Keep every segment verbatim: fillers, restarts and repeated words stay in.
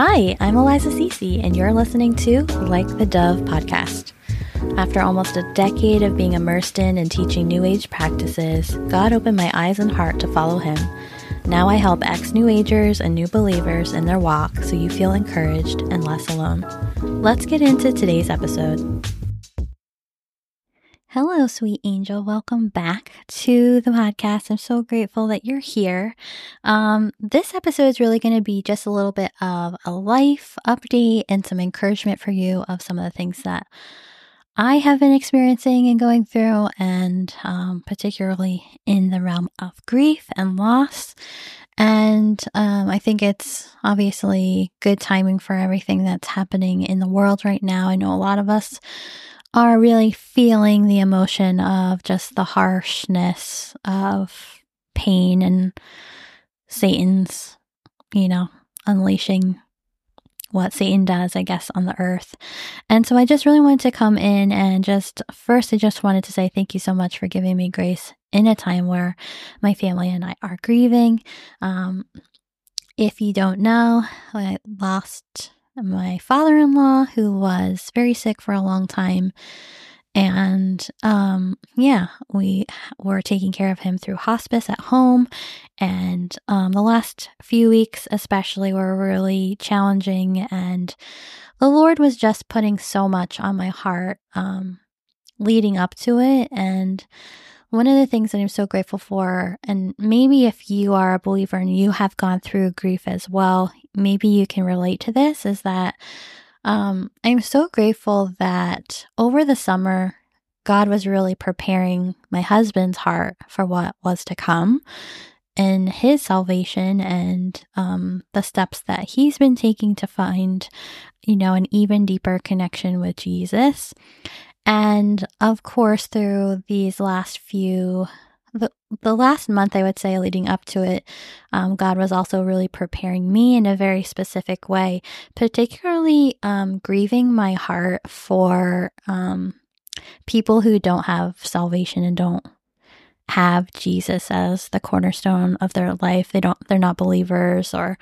Hi, I'm Eliza Cece, and you're listening to Like the Dove podcast. After almost a decade of being immersed in and teaching New Age practices, God opened my eyes and heart to follow Him. Now I help ex-New Agers and new believers in their walk so you feel encouraged and less alone. Let's get into today's episode. Hello, sweet angel. Welcome back to the podcast. I'm so grateful that you're here. Um, this episode is really going to be just a little bit of a life update and some encouragement for you of some of the things that I have been experiencing and going through, and um, particularly in the realm of grief and loss. And um, I think it's obviously good timing for everything that's happening in the world right now. I know a lot of us are really feeling the emotion of just the harshness of pain and Satan's, you know, unleashing what Satan does, I guess, on the earth. And so I just really wanted to come in and just, first, I just wanted to say thank you so much for giving me grace in a time where my family and I are grieving. Um, if you don't know, I lost my father-in-law, who was very sick for a long time, and um yeah we were taking care of him through hospice at home, and um the last few weeks especially were really challenging, and the Lord was just putting so much on my heart um leading up to it. And one of the things that I'm so grateful for, and maybe if you are a believer and you have gone through grief as well, maybe you can relate to this, is that um, I'm so grateful that over the summer, God was really preparing my husband's heart for what was to come and his salvation, and um, the steps that he's been taking to find, you know, an even deeper connection with Jesus. And of course, through these last few, the, the last month, I would say, leading up to it, um, God was also really preparing me in a very specific way, particularly um, grieving my heart for um, people who don't have salvation and don't have Jesus as the cornerstone of their life. They don't, they're not believers, or,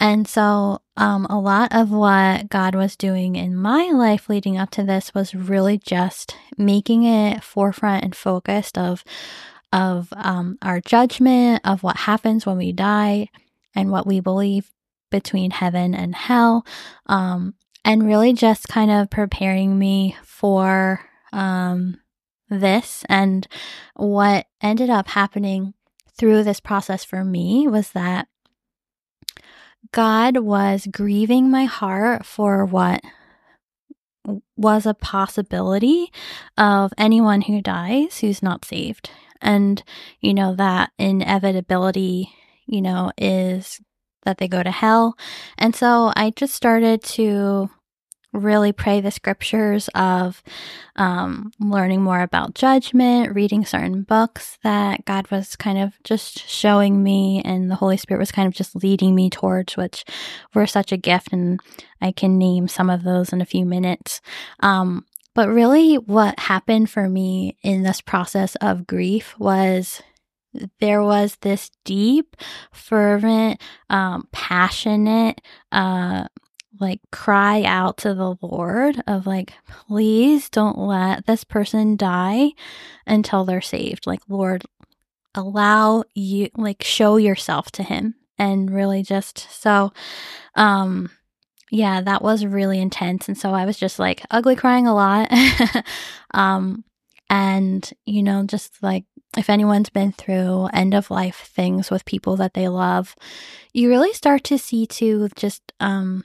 and so Um, a lot of what God was doing in my life leading up to this was really just making it forefront and focused of of um, our judgment of what happens when we die and what we believe between heaven and hell, um, and really just kind of preparing me for um, this. And what ended up happening through this process for me was that God was grieving my heart for what was a possibility of anyone who dies who's not saved. And, you know, that inevitability, you know, is that they go to hell. And so I just started to really pray the scriptures of um, learning more about judgment, reading certain books that God was kind of just showing me, and the Holy Spirit was kind of just leading me towards, which were such a gift. And I can name some of those in a few minutes. Um, but really what happened for me in this process of grief was there was this deep, fervent, um, passionate, uh, like cry out to the Lord of like, please don't let this person die until they're saved. Like, Lord, allow you, like, show yourself to him. And really just, so, um, yeah, that was really intense. And so I was just like ugly crying a lot. um, and you know, just like, if anyone's been through end of life things with people that they love, you really start to see too, just, um,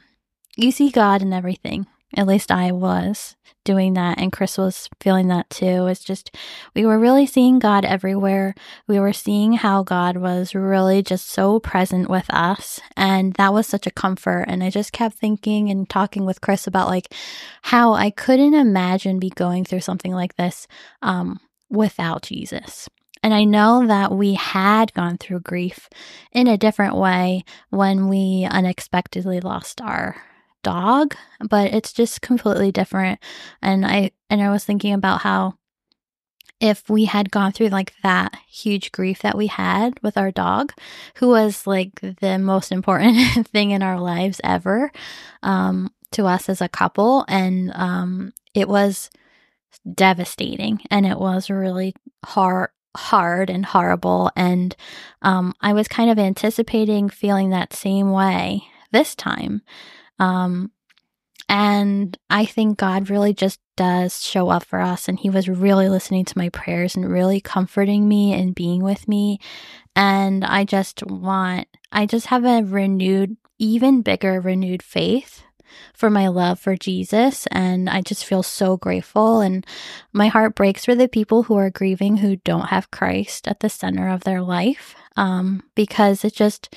you see God in everything. At least I was doing that, and Chris was feeling that too. It's just, we were really seeing God everywhere. We were seeing how God was really just so present with us, and that was such a comfort. And I just kept thinking and talking with Chris about like how I couldn't imagine be going through something like this um, without Jesus. And I know that we had gone through grief in a different way when we unexpectedly lost our dog, but it's just completely different. And I and I was thinking about how if we had gone through like that huge grief that we had with our dog, who was like the most important thing in our lives ever, um, to us as a couple. And um, it was devastating, and it was really hard, hard and horrible. And um, I was kind of anticipating feeling that same way this time. Um, and I think God really just does show up for us. And he was really listening to my prayers and really comforting me and being with me. And I just want, I just have a renewed, even bigger renewed faith for my love for Jesus. And I just feel so grateful. And my heart breaks for the people who are grieving who don't have Christ at the center of their life. Um, because it just,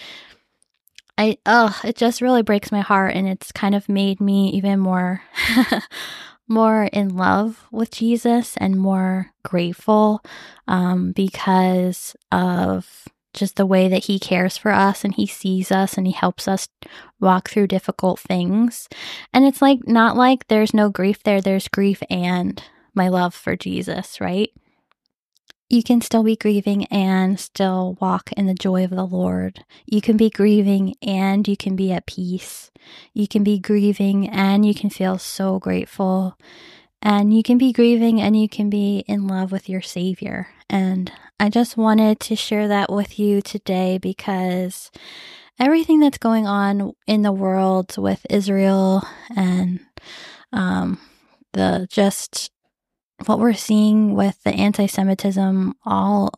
I, oh, it just really breaks my heart. And it's kind of made me even more, more in love with Jesus and more grateful, um, because of just the way that he cares for us, and he sees us, and he helps us walk through difficult things. And it's like, not like there's no grief there, there's grief and my love for Jesus, right? You can still be grieving and still walk in the joy of the Lord. You can be grieving and you can be at peace. You can be grieving and you can feel so grateful. And you can be grieving and you can be in love with your Savior. And I just wanted to share that with you today, because everything that's going on in the world with Israel and um, the just what we're seeing with the anti-Semitism, all,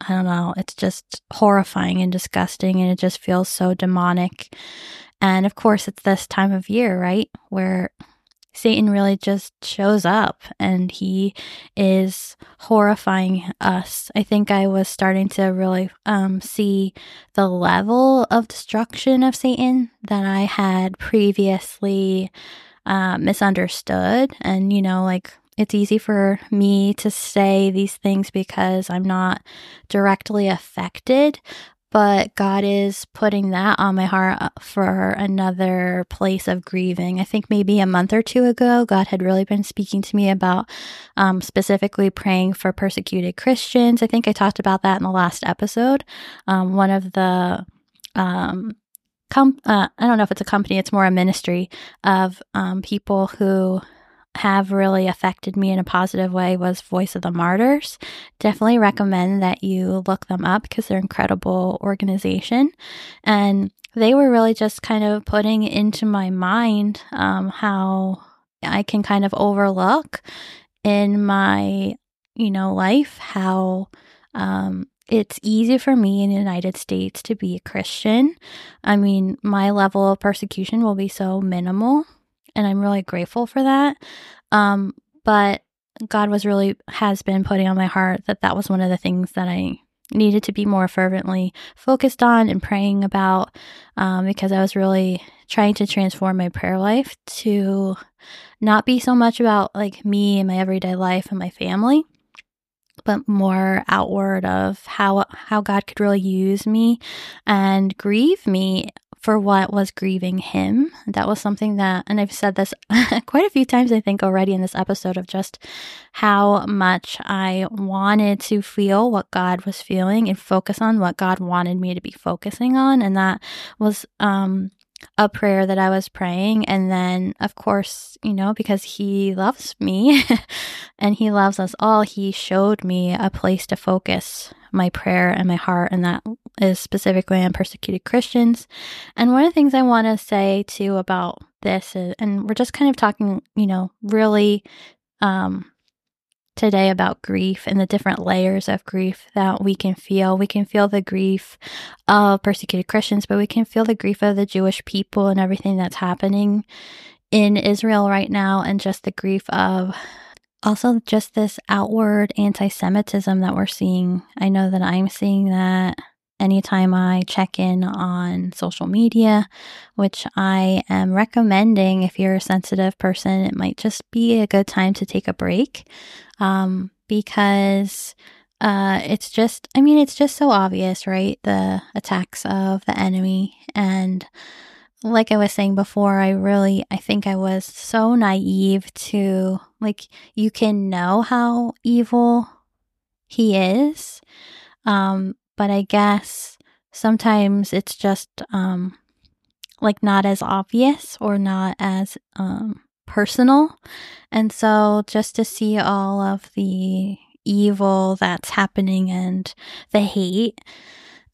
I don't know, it's just horrifying and disgusting, and it just feels so demonic. And of course, it's this time of year, right, where Satan really just shows up, and he is horrifying us. I think I was starting to really um, see the level of destruction of Satan that I had previously uh, misunderstood. And, you know, like, it's easy for me to say these things because I'm not directly affected, but God is putting that on my heart for another place of grieving. I think maybe a month or two ago, God had really been speaking to me about um, specifically praying for persecuted Christians. I think I talked about that in the last episode. Um, one of the, um, com- uh, I don't know if it's a company, it's more a ministry of um, people who have really affected me in a positive way was Voice of the Martyrs. Definitely recommend that you look them up, because they're an incredible organization. And they were really just kind of putting into my mind um, how I can kind of overlook in my, you know, life, how um, it's easy for me in the United States to be a Christian. I mean, my level of persecution will be so minimal, and I'm really grateful for that. Um, but God was really, has been putting on my heart that that was one of the things that I needed to be more fervently focused on and praying about, um, because I was really trying to transform my prayer life to not be so much about like me and my everyday life and my family, but more outward of how, how God could really use me and grieve me for what was grieving him. That was something that, and I've said this quite a few times, I think, already in this episode, of just how much I wanted to feel what God was feeling and focus on what God wanted me to be focusing on. And that was um, a prayer that I was praying. And then, of course, you know, because he loves me and he loves us all, he showed me a place to focus my prayer and my heart, and that is specifically on persecuted Christians. And one of the things I want to say too about this is, and we're just kind of talking, you know, really um, today about grief and the different layers of grief that we can feel. We can feel the grief of persecuted Christians, but we can feel the grief of the Jewish people and everything that's happening in Israel right now, and just the grief of also just this outward anti-Semitism that we're seeing. I know that I'm seeing that anytime I check in on social media, which I am recommending if you're a sensitive person, it might just be a good time to take a break, um, because uh, it's just, I mean, it's just so obvious, right? The attacks of the enemy. And like I was saying before, I really, I think I was so naive to, like, you can know how evil he is. Um, but I guess sometimes it's just um, like not as obvious or not as um, personal. And so just to see all of the evil that's happening and the hate,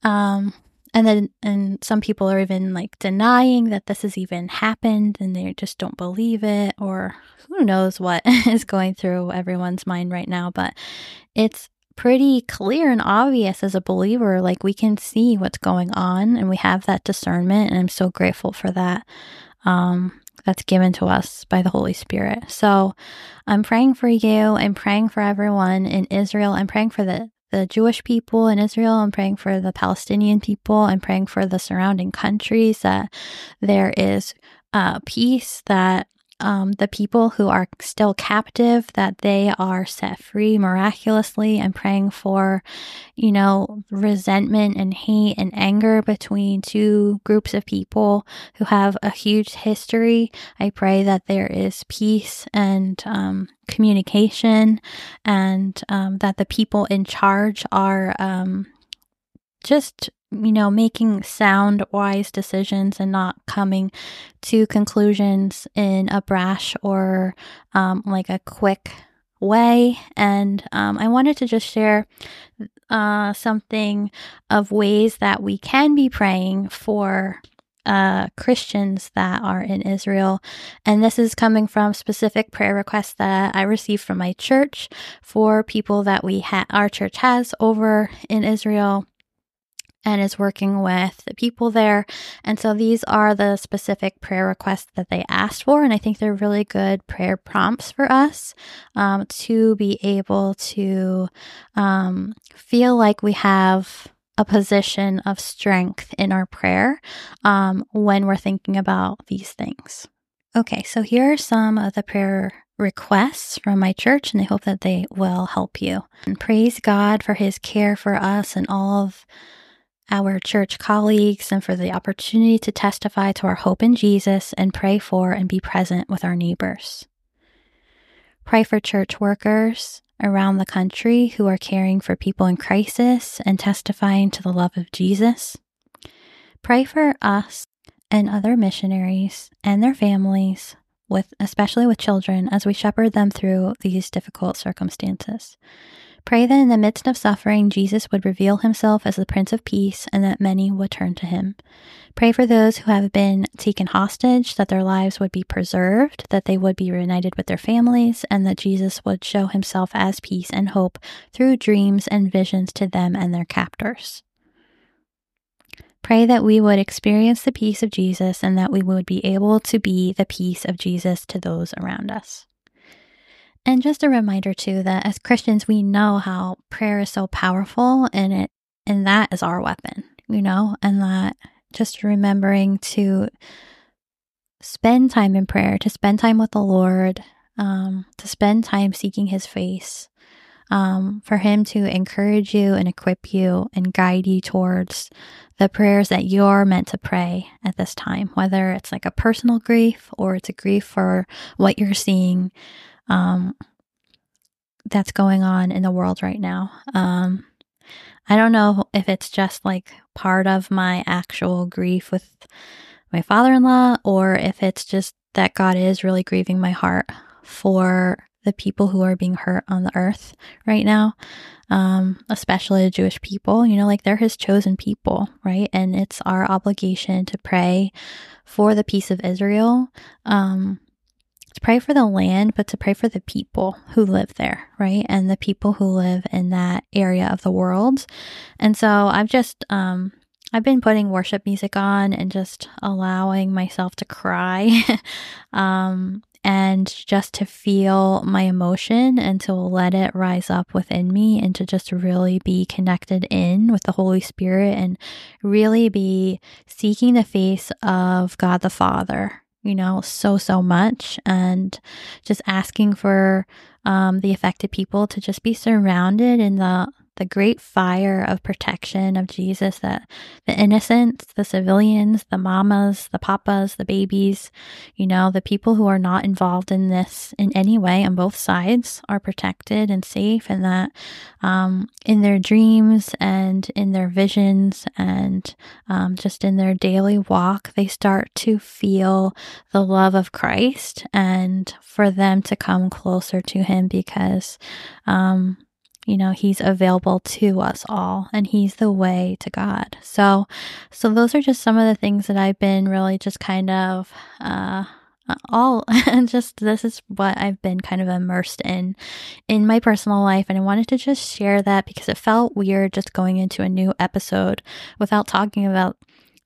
um, and then and some people are even like denying that this has even happened, and they just don't believe it, or who knows what is going through everyone's mind right now. But it's pretty clear and obvious as a believer, like we can see what's going on, and we have that discernment, and I'm so grateful for that. Um, that's given to us by the Holy Spirit. So I'm praying for you. I'm praying for everyone in Israel. I'm praying for the the Jewish people in Israel. I'm praying for the Palestinian people. I'm praying for the surrounding countries, that there is uh, peace, that um, the people who are still captive, that they are set free miraculously. I'm praying for, you know, resentment and hate and anger between two groups of people who have a huge history. I pray that there is peace and um, communication, and um, that the people in charge are um, just, you know, making sound, wise decisions and not coming to conclusions in a brash or um, like a quick way. And um, I wanted to just share uh, something of ways that we can be praying for uh, Christians that are in Israel. And this is coming from specific prayer requests that I received from my church for people that we ha- our church has over in Israel and is working with the people there. And so these are the specific prayer requests that they asked for, and I think they're really good prayer prompts for us um, to be able to um, feel like we have a position of strength in our prayer um, when we're thinking about these things. Okay, so here are some of the prayer requests from my church, and I hope that they will help you. And praise God for His care for us and all of our church colleagues, and for the opportunity to testify to our hope in Jesus and pray for and be present with our neighbors. Pray for church workers around the country who are caring for people in crisis and testifying to the love of Jesus. Pray for us and other missionaries and their families, with especially with children, as we shepherd them through these difficult circumstances. Pray that in the midst of suffering, Jesus would reveal Himself as the Prince of Peace, and that many would turn to Him. Pray for those who have been taken hostage, that their lives would be preserved, that they would be reunited with their families, and that Jesus would show Himself as peace and hope through dreams and visions to them and their captors. Pray that we would experience the peace of Jesus, and that we would be able to be the peace of Jesus to those around us. And just a reminder too, that as Christians, we know how prayer is so powerful, and it, and that is our weapon, you know, and that just remembering to spend time in prayer, to spend time with the Lord, um, to spend time seeking His face, um, for Him to encourage you and equip you and guide you towards the prayers that you're meant to pray at this time, whether it's like a personal grief or it's a grief for what you're seeing Um, that's going on in the world right now. Um, I don't know if it's just like part of my actual grief with my father-in-law, or if it's just that God is really grieving my heart for the people who are being hurt on the earth right now, um, especially the Jewish people. You know, like they're His chosen people, right? And it's our obligation to pray for the peace of Israel, um, to pray for the land, but to pray for the people who live there, right? And the people who live in that area of the world. And so I've just, um, I've been putting worship music on and just allowing myself to cry, um, and just to feel my emotion and to let it rise up within me, and to just really be connected in with the Holy Spirit and really be seeking the face of God the Father, you know, so, so much, and just asking for um, the affected people to just be surrounded in the the great fire of protection of Jesus, that the innocents, the civilians, the mamas, the papas, the babies, you know, the people who are not involved in this in any way on both sides are protected and safe, and that um, in their dreams and in their visions and um, just in their daily walk, they start to feel the love of Christ and for them to come closer to him because, um, you know, he's available to us all and he's the way to God. So, so those are just some of the things that I've been really just kind of, uh, all, and just, this is what I've been kind of immersed in, in my personal life. And I wanted to just share that because it felt weird just going into a new episode without talking about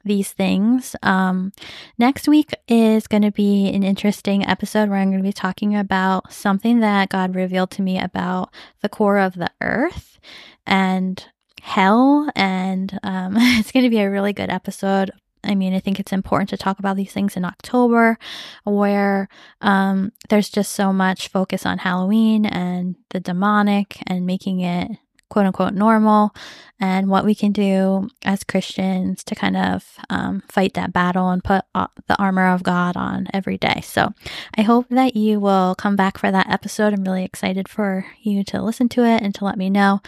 these things. Um, next week is going to be an interesting episode where I'm going to be talking about something that God revealed to me about the core of the earth and hell. And um, it's going to be a really good episode. I mean, I think it's important to talk about these things in October, where um, there's just so much focus on Halloween and the demonic and making it quote unquote normal, and what we can do as Christians to kind of um, fight that battle and put uh, the armor of God on every day. So I hope that you will come back for that episode. I'm really excited for you to listen to it and to let me know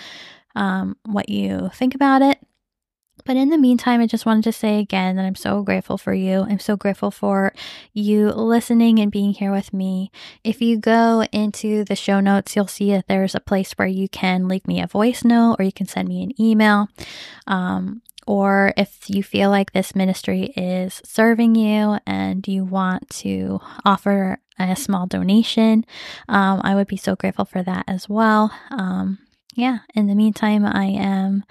um, what you think about it. But in the meantime, I just wanted to say again that I'm so grateful for you. I'm so grateful for you listening and being here with me. If you go into the show notes, you'll see that there's a place where you can leave me a voice note or you can send me an email. Um, or if you feel like this ministry is serving you and you want to offer a small donation, um, I would be so grateful for that as well. Um, yeah, in the meantime, I am...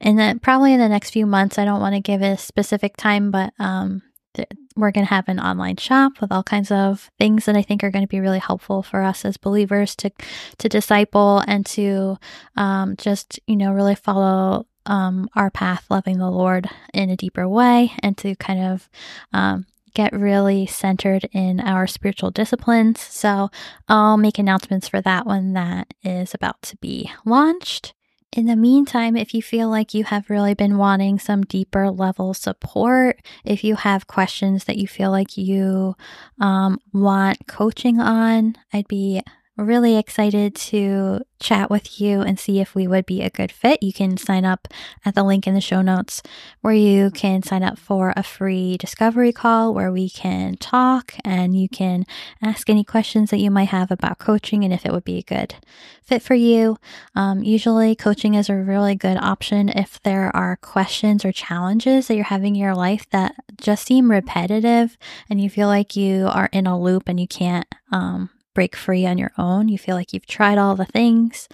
And then probably in the next few months, I don't want to give a specific time, but um, th- we're going to have an online shop with all kinds of things that I think are going to be really helpful for us as believers to to disciple and to um, just, you know, really follow um, our path, loving the Lord in a deeper way, and to kind of um, get really centered in our spiritual disciplines. So I'll make announcements for that when that is about to be launched. In the meantime, if you feel like you have really been wanting some deeper level support, if you have questions that you feel like you um, want coaching on, I'd be really excited to chat with you and see if we would be a good fit. You can sign up at the link in the show notes where you can sign up for a free discovery call where we can talk and you can ask any questions that you might have about coaching and if it would be a good fit for you. Um, usually coaching is a really good option if there are questions or challenges that you're having in your life that just seem repetitive and you feel like you are in a loop and you can't um, break free on your own. You feel like you've tried all the things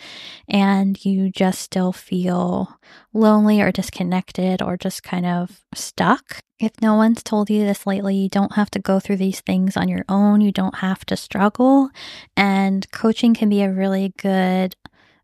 and you just still feel lonely or disconnected or just kind of stuck. If no one's told you this lately, you don't have to go through these things on your own. You don't have to struggle. And coaching can be a really good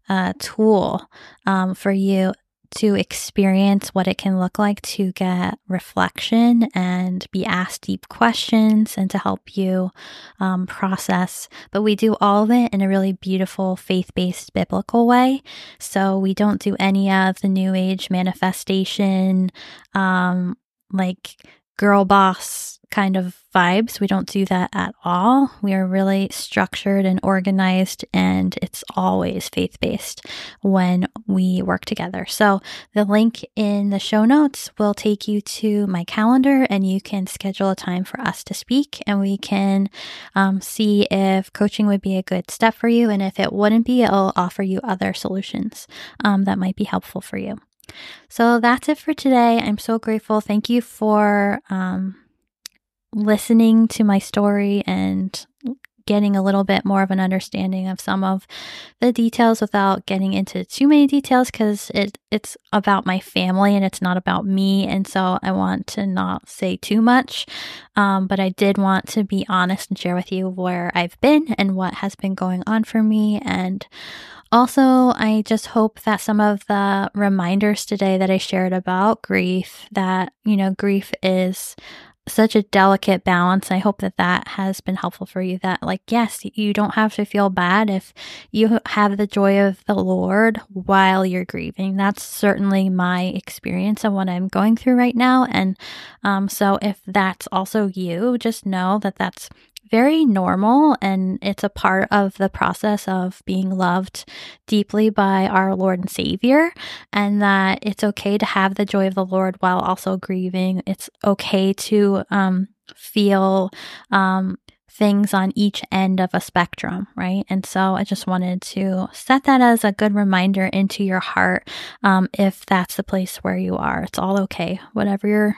uh, tool um, for you to experience what it can look like to get reflection and be asked deep questions and to help you um, process. But we do all of it in a really beautiful faith-based biblical way. So we don't do any of the New Age manifestation, um, like girl boss kind of vibes. We don't do that at all. We are really structured and organized, and it's always faith-based when we work together. So the link in the show notes will take you to my calendar, and you can schedule a time for us to speak, and we can um, see if coaching would be a good step for you. And if it wouldn't be, it'll offer you other solutions um, that might be helpful for you. So that's it for today. I'm so grateful. Thank you for um, listening to my story and getting a little bit more of an understanding of some of the details without getting into too many details, because it, it's about my family and it's not about me. And so I want to not say too much, um, but I did want to be honest and share with you where I've been and what has been going on for me. And also, I just hope that some of the reminders today that I shared about grief, that, you know, grief is such a delicate balance. I hope that that has been helpful for you, that like, yes, you don't have to feel bad if you have the joy of the Lord while you're grieving. That's certainly my experience and what I'm going through right now. And um, so if that's also you, just know that that's very normal, and it's a part of the process of being loved deeply by our Lord and Savior, and that it's okay to have the joy of the Lord while also grieving. It's okay to um, feel um, things on each end of a spectrum, right? And so I just wanted to set that as a good reminder into your heart, um, if that's the place where you are. It's all okay, whatever you're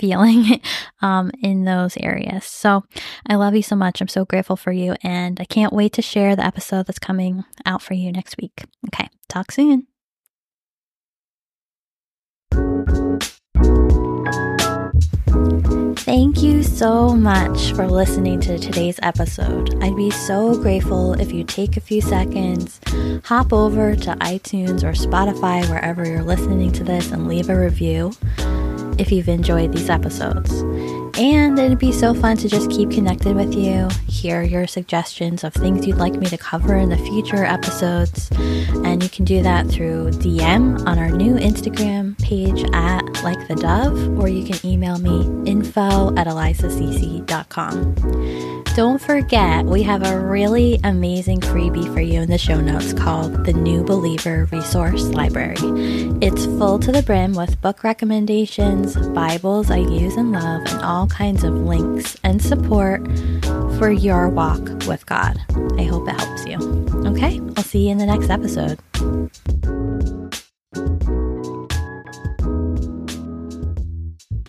feeling um, in those areas. So I love you so much. I'm so grateful for you. And I can't wait to share the episode that's coming out for you next week. Okay, talk soon. Thank you so much for listening to today's episode. I'd be so grateful if you take a few seconds, hop over to iTunes or Spotify, wherever you're listening to this, and leave a review if you've enjoyed these episodes. And it'd be so fun to just keep connected with you, hear your suggestions of things you'd like me to cover in the future episodes. And you can do that through D M on our new Instagram page at Like the Dove, or you can email me info at eliza c c dot com. Don't forget, we have a really amazing freebie for you in the show notes called the New Believer Resource Library. It's full to the brim with book recommendations, Bibles I use and love, and all kinds of links and support for your walk with God. I hope it helps you. Okay, I'll see you in the next episode.